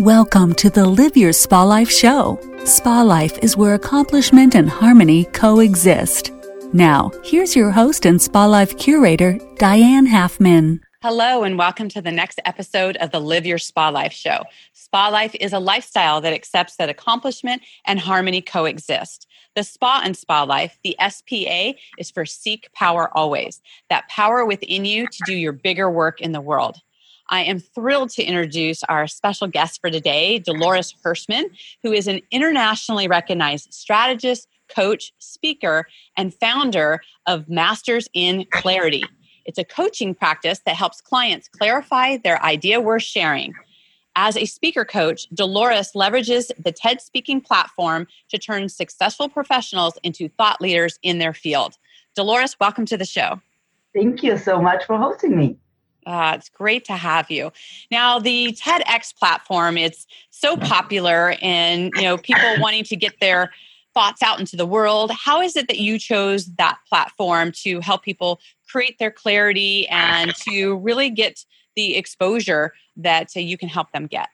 Welcome to the Live Your Spa Life show. Spa Life is where accomplishment and harmony coexist. Now, here's your host and Spa Life curator, Diane Halfman. Hello, and welcome to the next episode of the Live Your Spa Life show. Spa Life is a lifestyle that accepts that accomplishment and harmony coexist. The spa and spa life, the SPA, is for seek power always, that power within you to do your bigger work in the world. I am thrilled to introduce our special guest for today, Dolores Hirschman, who is an internationally recognized strategist, coach, speaker, and founder of Masters in Clarity. It's a coaching practice that helps clients clarify their idea worth sharing. As a speaker coach, Dolores leverages the TED speaking platform to turn successful professionals into thought leaders in their field. Dolores, welcome to the show. Thank you so much for hosting me. It's great to have you. Now, the TEDx platform, it's so popular and, people wanting to get their thoughts out into the world. How is it that you chose that platform to help people create their clarity and to really get the exposure that you can help them get?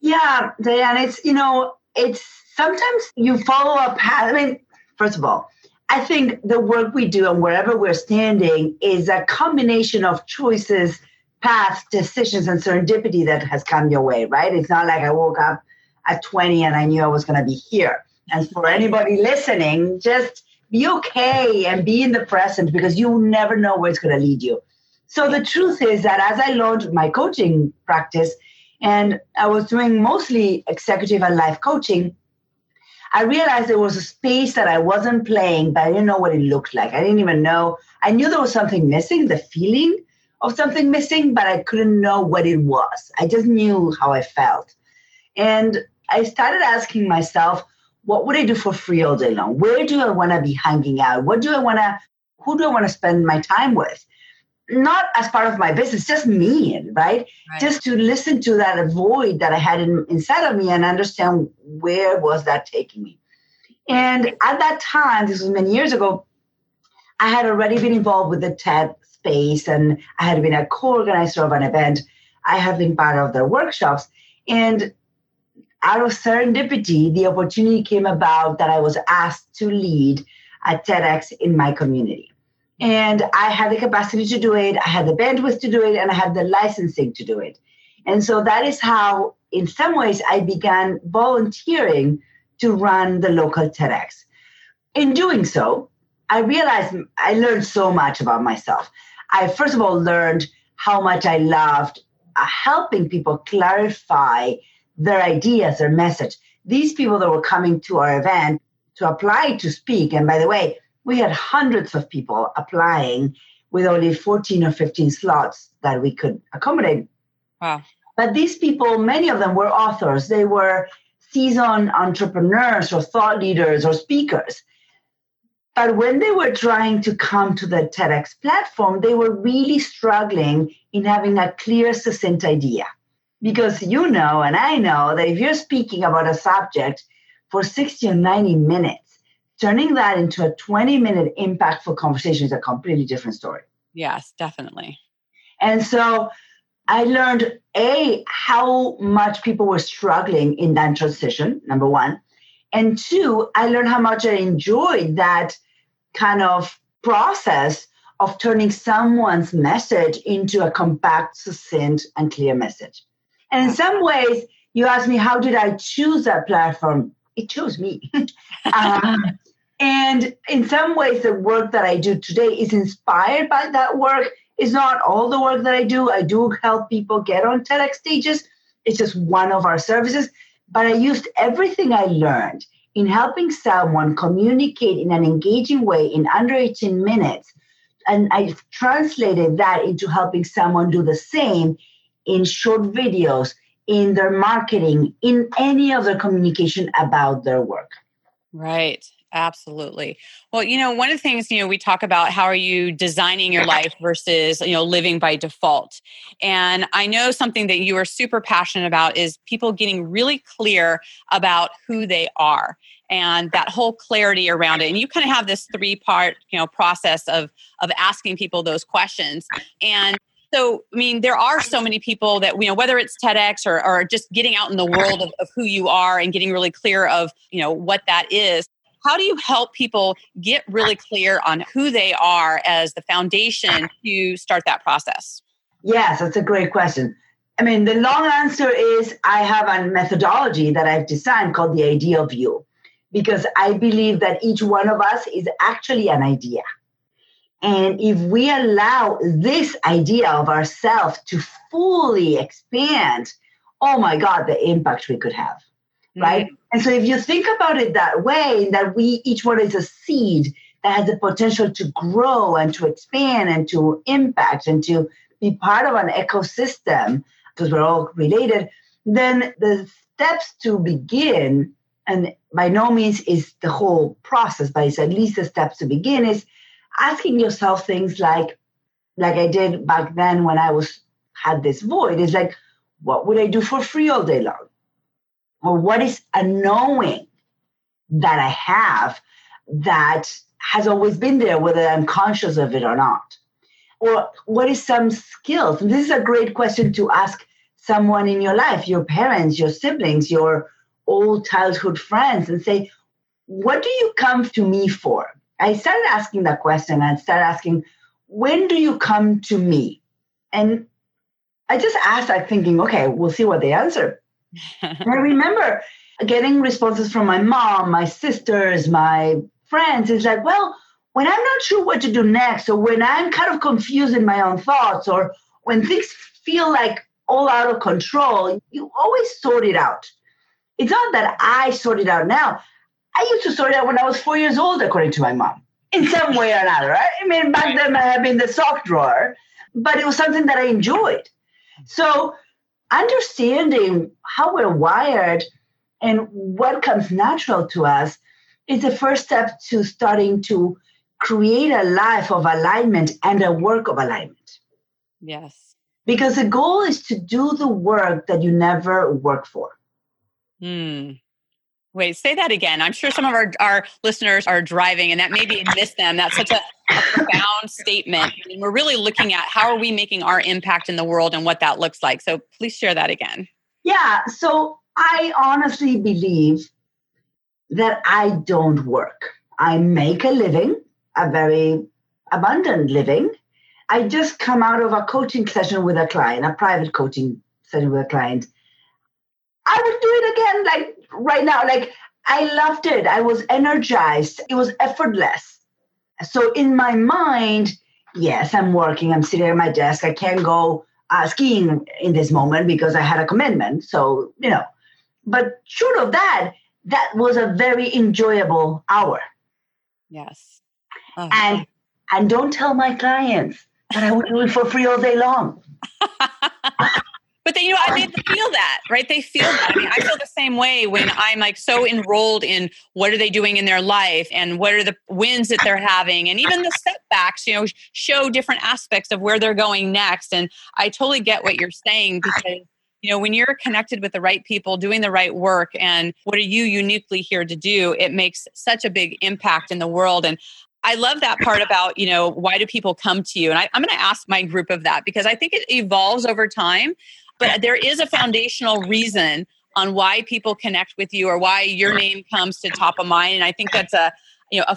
Yeah, Diane, it's sometimes you follow a path. First of all, I think the work we do and wherever we're standing is a combination of choices, paths, decisions, and serendipity that has come your way, right? It's not like I woke up at 20 and I knew I was going to be here. And for anybody listening, just be okay and be in the present because you never know where it's going to lead you. So the truth is that as I launched my coaching practice and I was doing mostly executive and life coaching, I realized there was a space that I wasn't playing, but I didn't know what it looked like. I didn't even know. I knew there was something missing, the feeling of something missing, but I couldn't know what it was. I just knew how I felt. And I started asking myself, what would I do for free all day long? Where do I want to be hanging out? Who do I want to spend my time with? Not as part of my business, just me, right? Just to listen to that void that I had inside of me and understand where was that taking me. And at that time, this was many years ago, I had already been involved with the TED space and I had been a co-organizer of an event. I had been part of their workshops. And out of serendipity, the opportunity came about that I was asked to lead a TEDx in my community. And I had the capacity to do it, I had the bandwidth to do it, and I had the licensing to do it. And so that is how, in some ways, I began volunteering to run the local TEDx. In doing so, I realized I learned so much about myself. I, first of all, learned how much I loved helping people clarify their ideas, their message. These people that were coming to our event to apply to speak, and by the way, we had hundreds of people applying with only 14 or 15 slots that we could accommodate. Wow. But these people, many of them were authors. They were seasoned entrepreneurs or thought leaders or speakers. But when they were trying to come to the TEDx platform, they were really struggling in having a clear, succinct idea. Because and I know that if you're speaking about a subject for 60 or 90 minutes, turning that into a 20-minute impactful conversation is a completely different story. Yes, definitely. And so I learned, A, how much people were struggling in that transition, number one. And two, I learned how much I enjoyed that kind of process of turning someone's message into a compact, succinct, and clear message. And in some ways, you asked me, how did I choose that platform? It chose me. And in some ways, the work that I do today is inspired by that work. It's not all the work that I do. I do help people get on TEDx stages. It's just one of our services. But I used everything I learned in helping someone communicate in an engaging way in under 18 minutes. And I translated that into helping someone do the same in short videos, in their marketing, in any of their communication about their work. Right. Absolutely. Well, one of the things, we talk about how are you designing your life versus, living by default. And I know something that you are super passionate about is people getting really clear about who they are and that whole clarity around it. And you kind of have this 3-part, process of asking people those questions. And So, I mean, there are so many people that, you know, whether it's TEDx or just getting out in the world of who you are and getting really clear of, you know, what that is. How do you help people get really clear on who they are as the foundation to start that process? Yes, that's a great question. I mean, the long answer is I have a methodology that I've designed called the idea of you, because I believe that each one of us is actually an idea. And if we allow this idea of ourselves to fully expand, oh my God, the impact we could have, right? Mm-hmm. And so if you think about it that way, that we, each one is a seed that has the potential to grow and to expand and to impact and to be part of an ecosystem, because we're all related, then the steps to begin, and by no means is the whole process, but it's at least the steps to begin, is asking yourself things like I did back then when I had this void, is like, what would I do for free all day long? Or what is a knowing that I have that has always been there, whether I'm conscious of it or not? Or what is some skills? And this is a great question to ask someone in your life, your parents, your siblings, your old childhood friends, and say, what do you come to me for? I started asking that question and started asking, when do you come to me? And I just asked, like thinking, okay, we'll see what they answer. And I remember getting responses from my mom, my sisters, my friends. It's like, well, when I'm not sure what to do next, or when I'm kind of confused in my own thoughts, or when things feel like all out of control, you always sort it out. It's not that I sort it out now. I used to sort it out when I was 4 years old, according to my mom, in some way or another. Right? I mean, back then I had been the sock drawer, but it was something that I enjoyed. So understanding how we're wired and what comes natural to us is the first step to starting to create a life of alignment and a work of alignment. Yes. Because the goal is to do the work that you never work for. Hmm. Wait, say that again. I'm sure some of our listeners are driving and that maybe missed them. That's such a profound statement. I mean, we're really looking at how are we making our impact in the world and what that looks like. So please share that again. Yeah. So I honestly believe that I don't work. I make a living, a very abundant living. I just come out of a coaching session with a client, a private coaching session with a client. I would do it again, like right now. Like, I loved it. I was energized. It was effortless. So in my mind, yes, I'm working. I'm sitting at my desk. I can't go skiing in this moment because I had a commitment. So, you know, but short of that, that was a very enjoyable hour. Yes. Uh-huh. And don't tell my clients that I would do it for free all day long. But they, you know, they feel that, right? They feel that. I mean, I feel the same way when I'm like so enrolled in what are they doing in their life and what are the wins that they're having. And even the setbacks, you know, show different aspects of where they're going next. And I totally get what you're saying because, you know, when you're connected with the right people, doing the right work and what are you uniquely here to do, it makes such a big impact in the world. And I love that part about, you know, why do people come to you? And I'm going to ask my group of that because I think it evolves over time. But there is a foundational reason on why people connect with you or why your name comes to top of mind. And I think that's a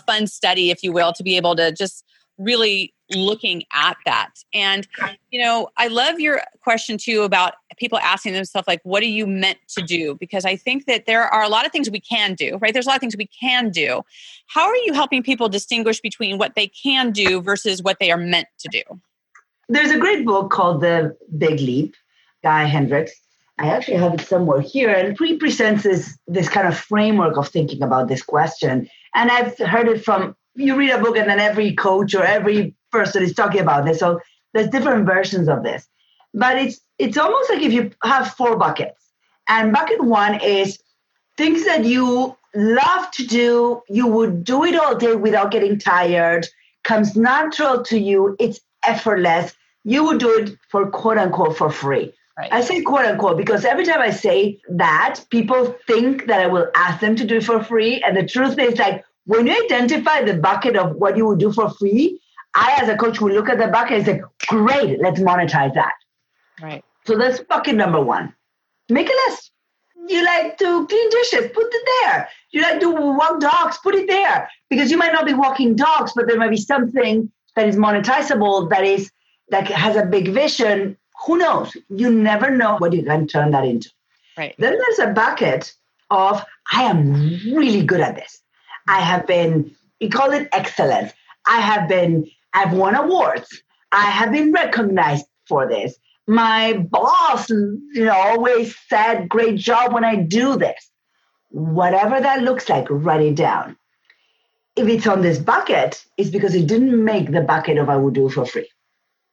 fun study, if you will, to be able to just really looking at that. And, you know, I love your question too about people asking themselves, like, what are you meant to do? Because I think that there are a lot of things we can do, right? There's a lot of things we can do. How are you helping people distinguish between what they can do versus what they are meant to do? There's a great book called The Big Leap. Guy Hendricks. I actually have it somewhere here, and he presents this kind of framework of thinking about this question. And I've heard it from, you read a book and then every coach or every person is talking about this. So there's different versions of this. But it's almost like if you have four buckets. And bucket one is things that you love to do, you would do it all day without getting tired, comes natural to you, it's effortless. You would do it for quote unquote for free. Right. I say quote unquote because every time I say that, people think that I will ask them to do it for free. And the truth is, like, when you identify the bucket of what you would do for free, I, as a coach, will look at the bucket and say, great, let's monetize that. Right. So that's bucket number one. Make a list. You like to clean dishes, put it there. You like to walk dogs, put it there. Because you might not be walking dogs, but there might be something that is monetizable, that has a big vision. Who knows? You never know what you can turn that into. Right. Then there's a bucket of, I am really good at this. I have been, we call it excellence. I've won awards. I have been recognized for this. My boss, always said, great job when I do this. Whatever that looks like, write it down. If it's on this bucket, it's because it didn't make the bucket of I would do for free.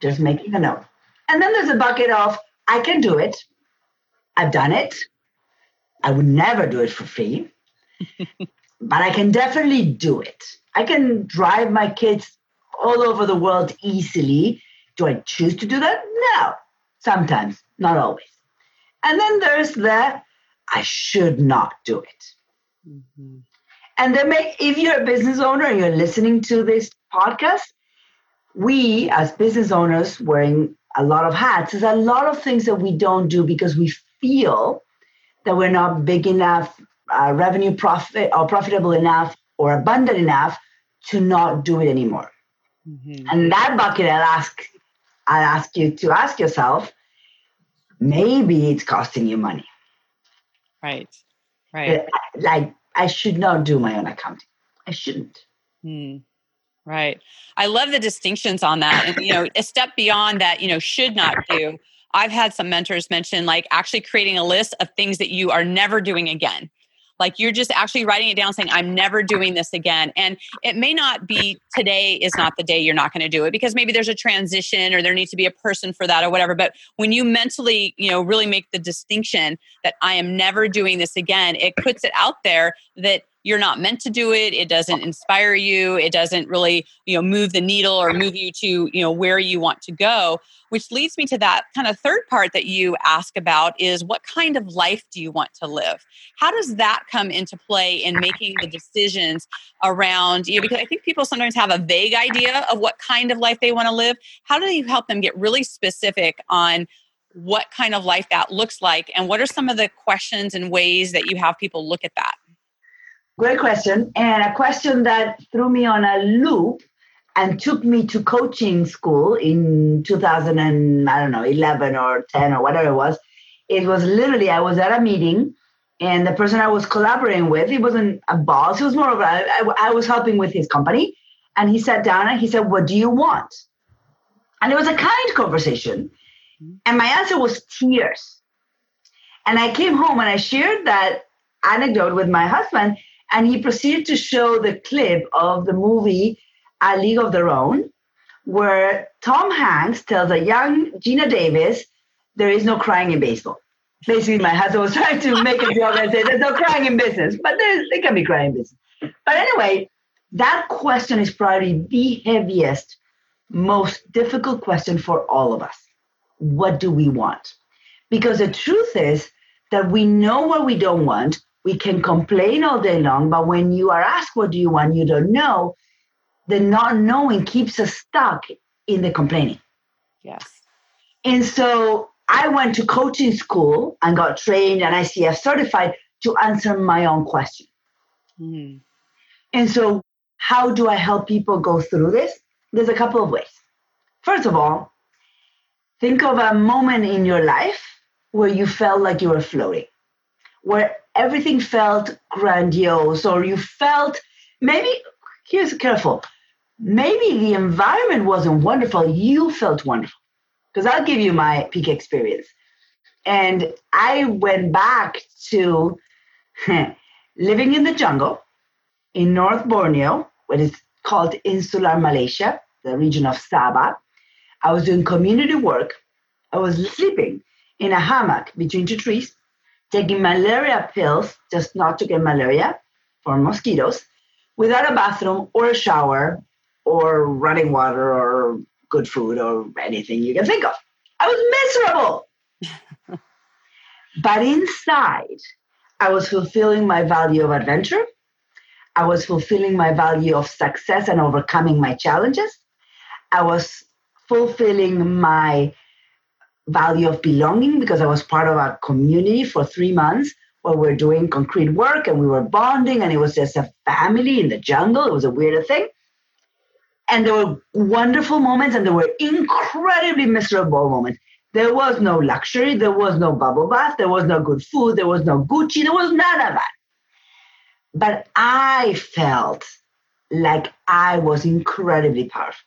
Just making a note. And then there's a bucket of I can do it. I've done it. I would never do it for free. But I can definitely do it. I can drive my kids all over the world easily. Do I choose to do that? No. Sometimes, not always. And then there's the, I should not do it. Mm-hmm. And then if you're a business owner and you're listening to this podcast, we as business owners wearing a lot of hats, there's a lot of things that we don't do because we feel that we're not big enough, revenue profit or profitable enough or abundant enough to not do it anymore. Mm-hmm. And that bucket, I'll ask you to ask yourself, maybe it's costing you money. Right. Like, I should not do my own accounting. I shouldn't. Right. I love the distinctions on that. And, a step beyond that, should not do. I've had some mentors mention, like, actually creating a list of things that you are never doing again. Like, you're just actually writing it down saying, I'm never doing this again. And it may not be today is not the day you're not going to do it, because maybe there's a transition or there needs to be a person for that or whatever. But when you mentally, really make the distinction that I am never doing this again, it puts it out there that you're not meant to do it. It doesn't inspire you. It doesn't really, move the needle or move you to, where you want to go, which leads me to that kind of third part that you ask about is what kind of life do you want to live? How does that come into play in making the decisions around, because I think people sometimes have a vague idea of what kind of life they want to live. How do you help them get really specific on what kind of life that looks like? And what are some of the questions and ways that you have people look at that? Great question. And a question that threw me on a loop and took me to coaching school in 2011 or 10 or whatever it was. It was literally, I was at a meeting and the person I was collaborating with, he wasn't a boss. He was more of a, I was helping with his company. And he sat down and he said, what do you want? And it was a kind conversation. And my answer was tears. And I came home and I shared that anecdote with my husband. And he proceeded to show the clip of the movie, A League of Their Own, where Tom Hanks tells a young Gina Davis, there is no crying in baseball. Basically, my husband was trying to make a joke and say, there's no crying in business, but there can be crying in business. But anyway, that question is probably the heaviest, most difficult question for all of us. What do we want? Because the truth is that we know what we don't want. We can complain all day long, but when you are asked, what do you want? You don't know. The not knowing keeps us stuck in the complaining. Yes. And so I went to coaching school and got trained and ICF certified to answer my own question. Mm-hmm. And so how do I help people go through this? There's a couple of ways. First of all, think of a moment in your life where you felt like you were floating, where everything felt grandiose, or you felt maybe the environment wasn't wonderful. You felt wonderful, because I'll give you my peak experience. And I went back to living in the jungle in North Borneo, what is called Insular Malaysia, the region of Sabah. I was doing community work. I was sleeping in a hammock between two trees, taking malaria pills, just not to get malaria from mosquitoes, without a bathroom or a shower or running water or good food or anything you can think of. I was miserable. But inside, I was fulfilling my value of adventure. I was fulfilling my value of success and overcoming my challenges. I was fulfilling my value of belonging because I was part of a community for 3 months where we're doing concrete work and we were bonding and it was just a family in the jungle. It was a weird thing. And there were wonderful moments and there were incredibly miserable moments. There was no luxury. There was no bubble bath. There was no good food. There was no Gucci. There was none of that. But I felt like I was incredibly powerful.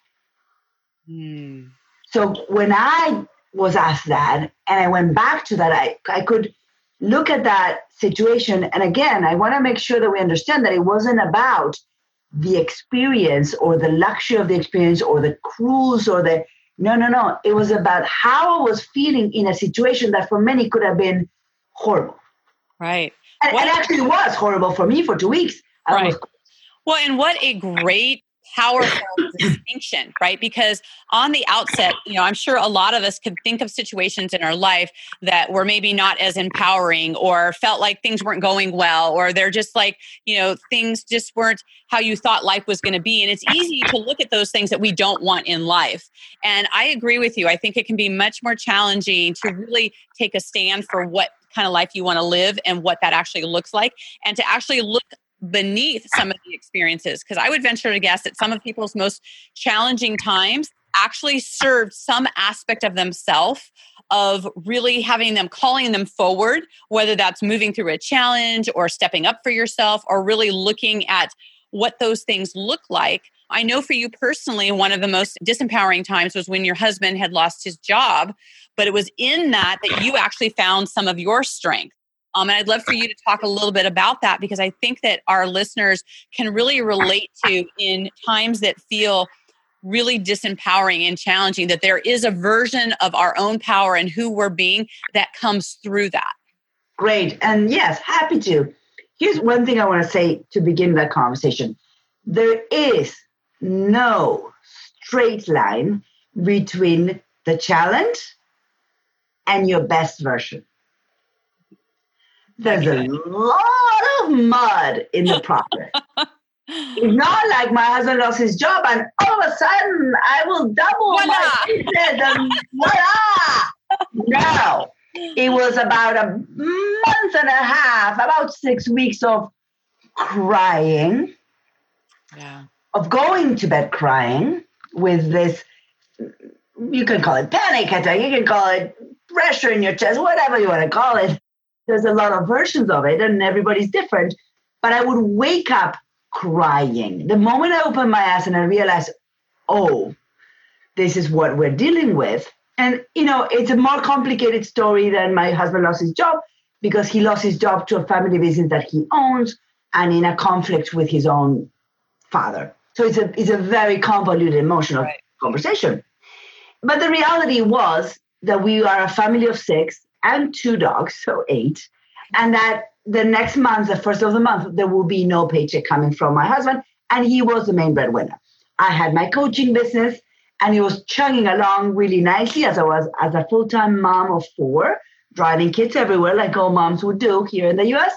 Mm. So when I was asked that and I went back to that, I could look at that situation. And again, I want to make sure that we understand that it wasn't about the experience or the luxury of the experience or the cruise or the... No. It was about how I was feeling in a situation that for many could have been horrible. Right. And it actually was horrible for me for 2 weeks. Right. Well, and what a great, powerful distinction, right? Because on the outset, I'm sure a lot of us could think of situations in our life that were maybe not as empowering or felt like things weren't going well, or they're just like, things just weren't how you thought life was going to be. And it's easy to look at those things that we don't want in life. And I agree with you. I think it can be much more challenging to really take a stand for what kind of life you want to live and what that actually looks like, and to actually look beneath some of the experiences, because I would venture to guess that some of people's most challenging times actually served some aspect of themselves, of really having them, calling them forward, whether that's moving through a challenge or stepping up for yourself or really looking at what those things look like. I know for you personally, one of the most disempowering times was when your husband had lost his job, but it was in that you actually found some of your strength. And I'd love for you to talk a little bit about that, because I think that our listeners can really relate to, in times that feel really disempowering and challenging, that there is a version of our own power and who we're being that comes through that. Great. And yes, happy to. Here's one thing I want to say to begin that conversation. There is no straight line between the challenge and your best version. There's a lot of mud in the process. It's not like my husband lost his job and all of a sudden I will double my business and voila! No. It was about a month and a half, about 6 weeks of crying, of going to bed crying with this, you can call it panic attack, you can call it pressure in your chest, whatever you want to call it. There's a lot of versions of it and everybody's different, but I would wake up crying. The moment I opened my eyes and I realized, oh, this is what we're dealing with. And, it's a more complicated story than my husband lost his job, because he lost his job to a family business that he owns and in a conflict with his own father. So it's a very convoluted emotional conversation. But the reality was that we are a family of 6 and 2 dogs, so 8. And that the next month, the first of the month, there will be no paycheck coming from my husband. And he was the main breadwinner. I had my coaching business and he was chugging along really nicely, as I was as a full-time mom of 4, driving kids everywhere like all moms would do here in the US.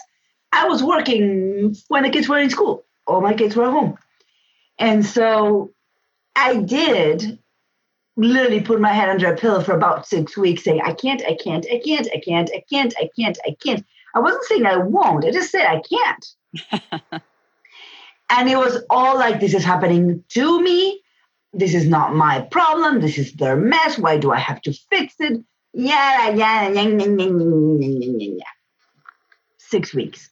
I was working when the kids were in school. All my kids were home. And so I did literally put my head under a pillow for about 6 weeks saying, I can't. I wasn't saying I won't. I just said, I can't. And it was all like, this is happening to me. This is not my problem. This is their mess. Why do I have to fix it? Yeah. 6 weeks.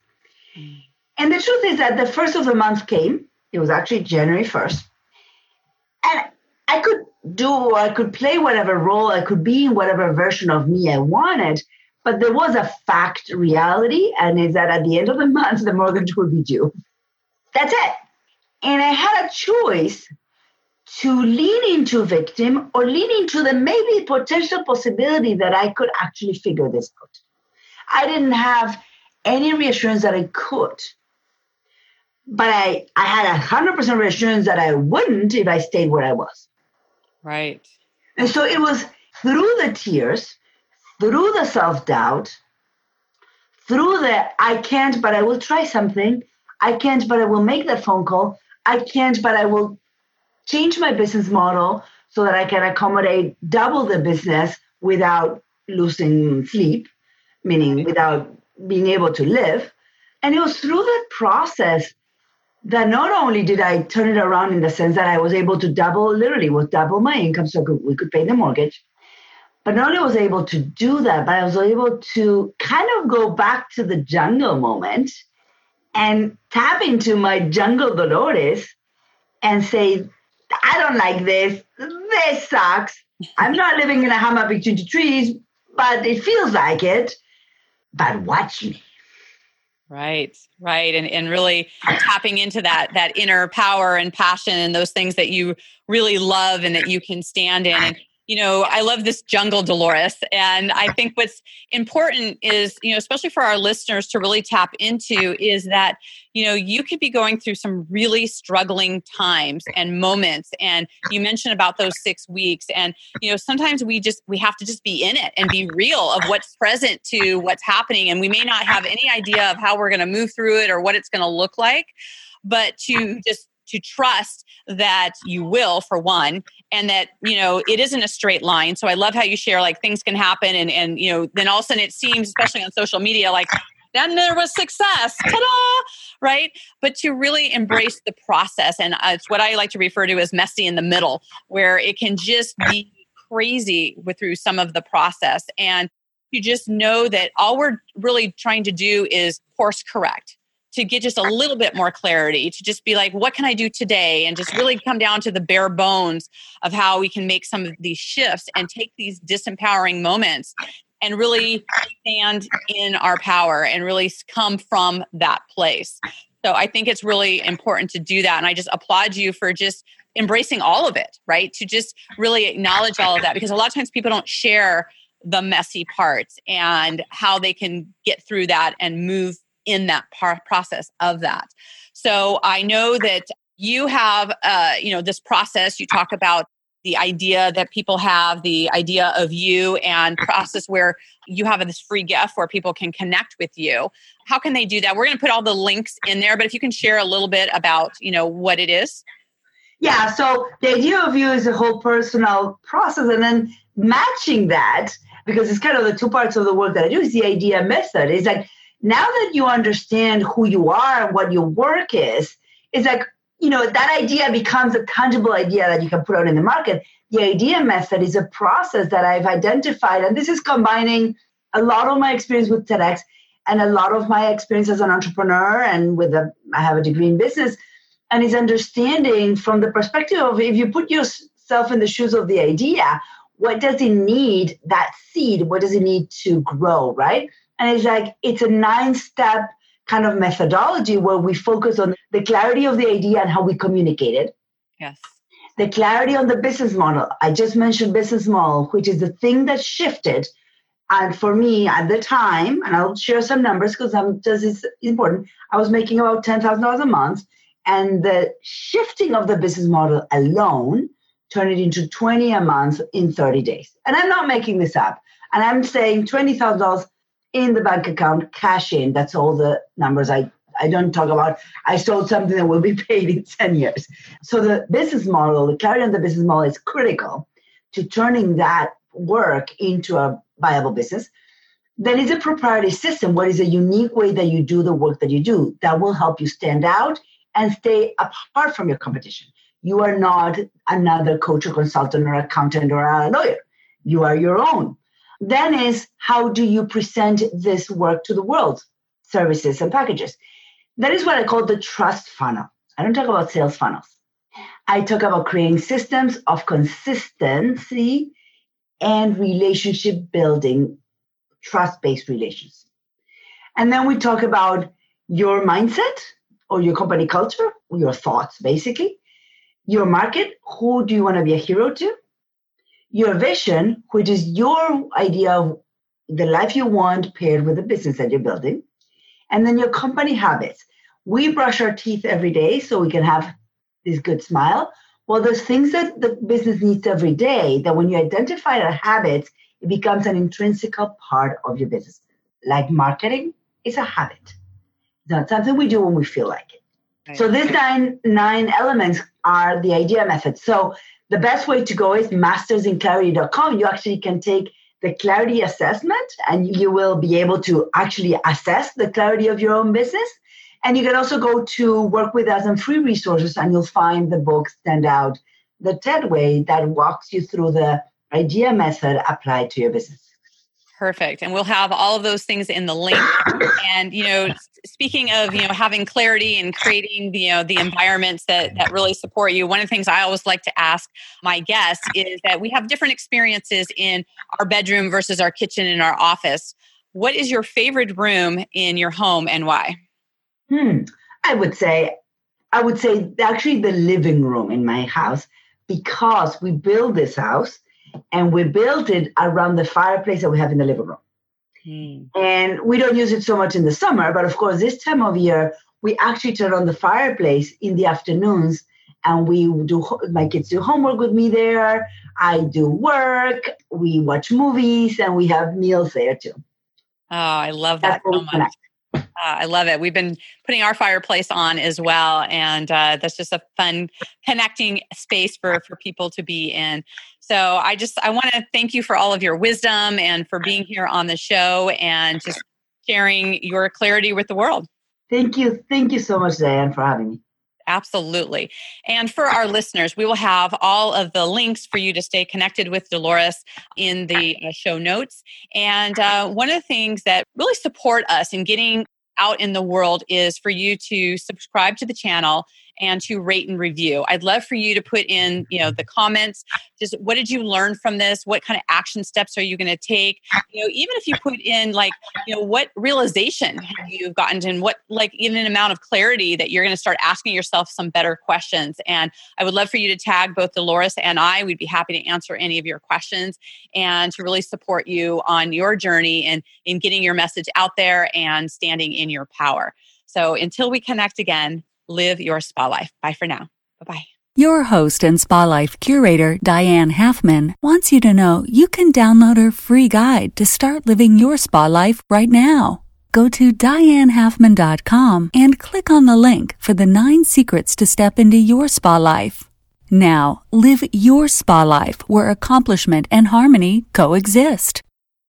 And the truth is that the first of the month came. It was actually January 1st. And I could play whatever role, I could be in whatever version of me I wanted, but there was a fact reality, and is that at the end of the month, the mortgage would be due. That's it. And I had a choice to lean into victim or lean into the maybe potential possibility that I could actually figure this out. I didn't have any reassurance that I could, but I had 100% reassurance that I wouldn't if I stayed where I was. Right. And so it was through the tears, through the self-doubt, through the I can't, but I will try something. I can't, but I will make that phone call. I can't, but I will change my business model. so that I can accommodate double the business without losing sleep, meaning without being able to live. And it was through that process that not only did I turn it around in the sense that I was able to double my income so we could pay the mortgage, but not only was I able to do that, but I was able to kind of go back to the jungle moment and tap into my jungle Dolores and say, I don't like this. This sucks. I'm not living in a hammock between the trees, but it feels like it. But watch me. Right. And really tapping into that inner power and passion and those things that you really love and that you can stand in. And, I love this jungle Dolores. And I think what's important is, especially for our listeners to really tap into is that, you could be going through some really struggling times and moments. And you mentioned about those 6 weeks. And, sometimes we have to just be in it and be real of what's present to what's happening. And we may not have any idea of how we're going to move through it or what it's going to look like, but to trust that you will, for one, and that, it isn't a straight line. So I love how you share, like, things can happen. And then all of a sudden it seems, especially on social media, like, then there was success. Ta-da! Right? But to really embrace the process. And it's what I like to refer to as messy in the middle, where it can just be crazy through some of the process. And you just know that all we're really trying to do is course correct, to get just a little bit more clarity, to just be like, what can I do today? And just really come down to the bare bones of how we can make some of these shifts and take these disempowering moments and really stand in our power and really come from that place. So I think it's really important to do that. And I just applaud you for just embracing all of it, right? To just really acknowledge all of that, because a lot of times people don't share the messy parts and how they can get through that and move in that process of that. So I know that you have, this process. You talk about the idea that people have, the idea of you, and process where you have this free gift where people can connect with you. How can they do that? We're going to put all the links in there, but if you can share a little bit about, what it is. Yeah. So the idea of you is a whole personal process, and then matching that, because it's kind of the two parts of the work that I do, is the idea method. It's like, now that you understand who you are and what your work is, it's like, that idea becomes a tangible idea that you can put out in the market. The idea method is a process that I've identified. And this is combining a lot of my experience with TEDx and a lot of my experience as an entrepreneur, and I have a degree in business. And it's understanding from the perspective of, if you put yourself in the shoes of the idea, what does it need, that seed? What does it need to grow, right? And it's like, it's a 9-step kind of methodology where we focus on the clarity of the idea and how we communicate it. Yes. The clarity on the business model. I just mentioned business model, which is the thing that shifted. And for me at the time, and I'll share some numbers because it's important, I was making about $10,000 a month. And the shifting of the business model alone turned it into $20,000 a month in 30 days. And I'm not making this up. And I'm saying $20,000 in the bank account, cash in. That's all the numbers I don't talk about. I sold something that will be paid in 10 years. So the business model, the clarity on the business model is critical to turning that work into a viable business. Then it's a proprietary system. What is a unique way that you do the work that you do that will help you stand out and stay apart from your competition? You are not another coach or consultant or accountant or a lawyer. You are your own. Then is, how do you present this work to the world, services and packages? That is what I call the trust funnel. I don't talk about sales funnels. I talk about creating systems of consistency and relationship building, trust-based relations. And then we talk about your mindset or your company culture, or your thoughts, basically. Your market, who do you want to be a hero to? Your vision, which is your idea of the life you want paired with the business that you're building. And then your company habits. We brush our teeth every day so we can have this good smile. Well, there's things that the business needs every day that when you identify our habits, it becomes an intrinsical part of your business. Like marketing, it's a habit. It's not something we do when we feel like it. Right. So these nine elements are the idea method. So The best way to go is mastersinclarity.com. You actually can take the clarity assessment and you will be able to actually assess the clarity of your own business. And you can also go to Work With Us and free resources, and you'll find the book Stand Out, the TED Way, that walks you through the idea method applied to your business. Perfect. And we'll have all of those things in the link. And, you know, speaking of, you know, having clarity and creating, you know, the environments that really support you, one of the things I always like to ask my guests is that we have different experiences in our bedroom versus our kitchen and our office. What is your favorite room in your home and why? I would say actually the living room in my house, because we built this house and we built it around the fireplace that we have in the living room. And we don't use it so much in the summer, but of course, this time of year, we actually turn on the fireplace in the afternoons, and we do, my kids do homework with me there. I do work, we watch movies, and we have meals there too. Oh, I love that so much. I love it. We've been putting our fireplace on as well. And that's just a fun connecting space for people to be in. So I want to thank you for all of your wisdom and for being here on the show and just sharing your clarity with the world. Thank you. Thank you so much, Diane, for having me. Absolutely. And for our listeners, we will have all of the links for you to stay connected with Dolores in the show notes. And one of the things that really support us in getting out in the world is for you to subscribe to the channel and to rate and review. I'd love for you to put in, you know, the comments, just what did you learn from this? What kind of action steps are you going to take? You know, even if you put in like, you know, what realization have you gotten to, and what, like, even an amount of clarity that you're going to start asking yourself some better questions. And I would love for you to tag both Dolores and I. We'd be happy to answer any of your questions and to really support you on your journey and in getting your message out there and standing in your power. So until we connect again, live your spa life. Bye for now. Bye-bye. Your host and spa life curator, Diane Halfman, wants you to know you can download her free guide to start living your spa life right now. Go to dianehalfman.com and click on the link for the 9 secrets to step into your spa life. Now, live your spa life where accomplishment and harmony coexist.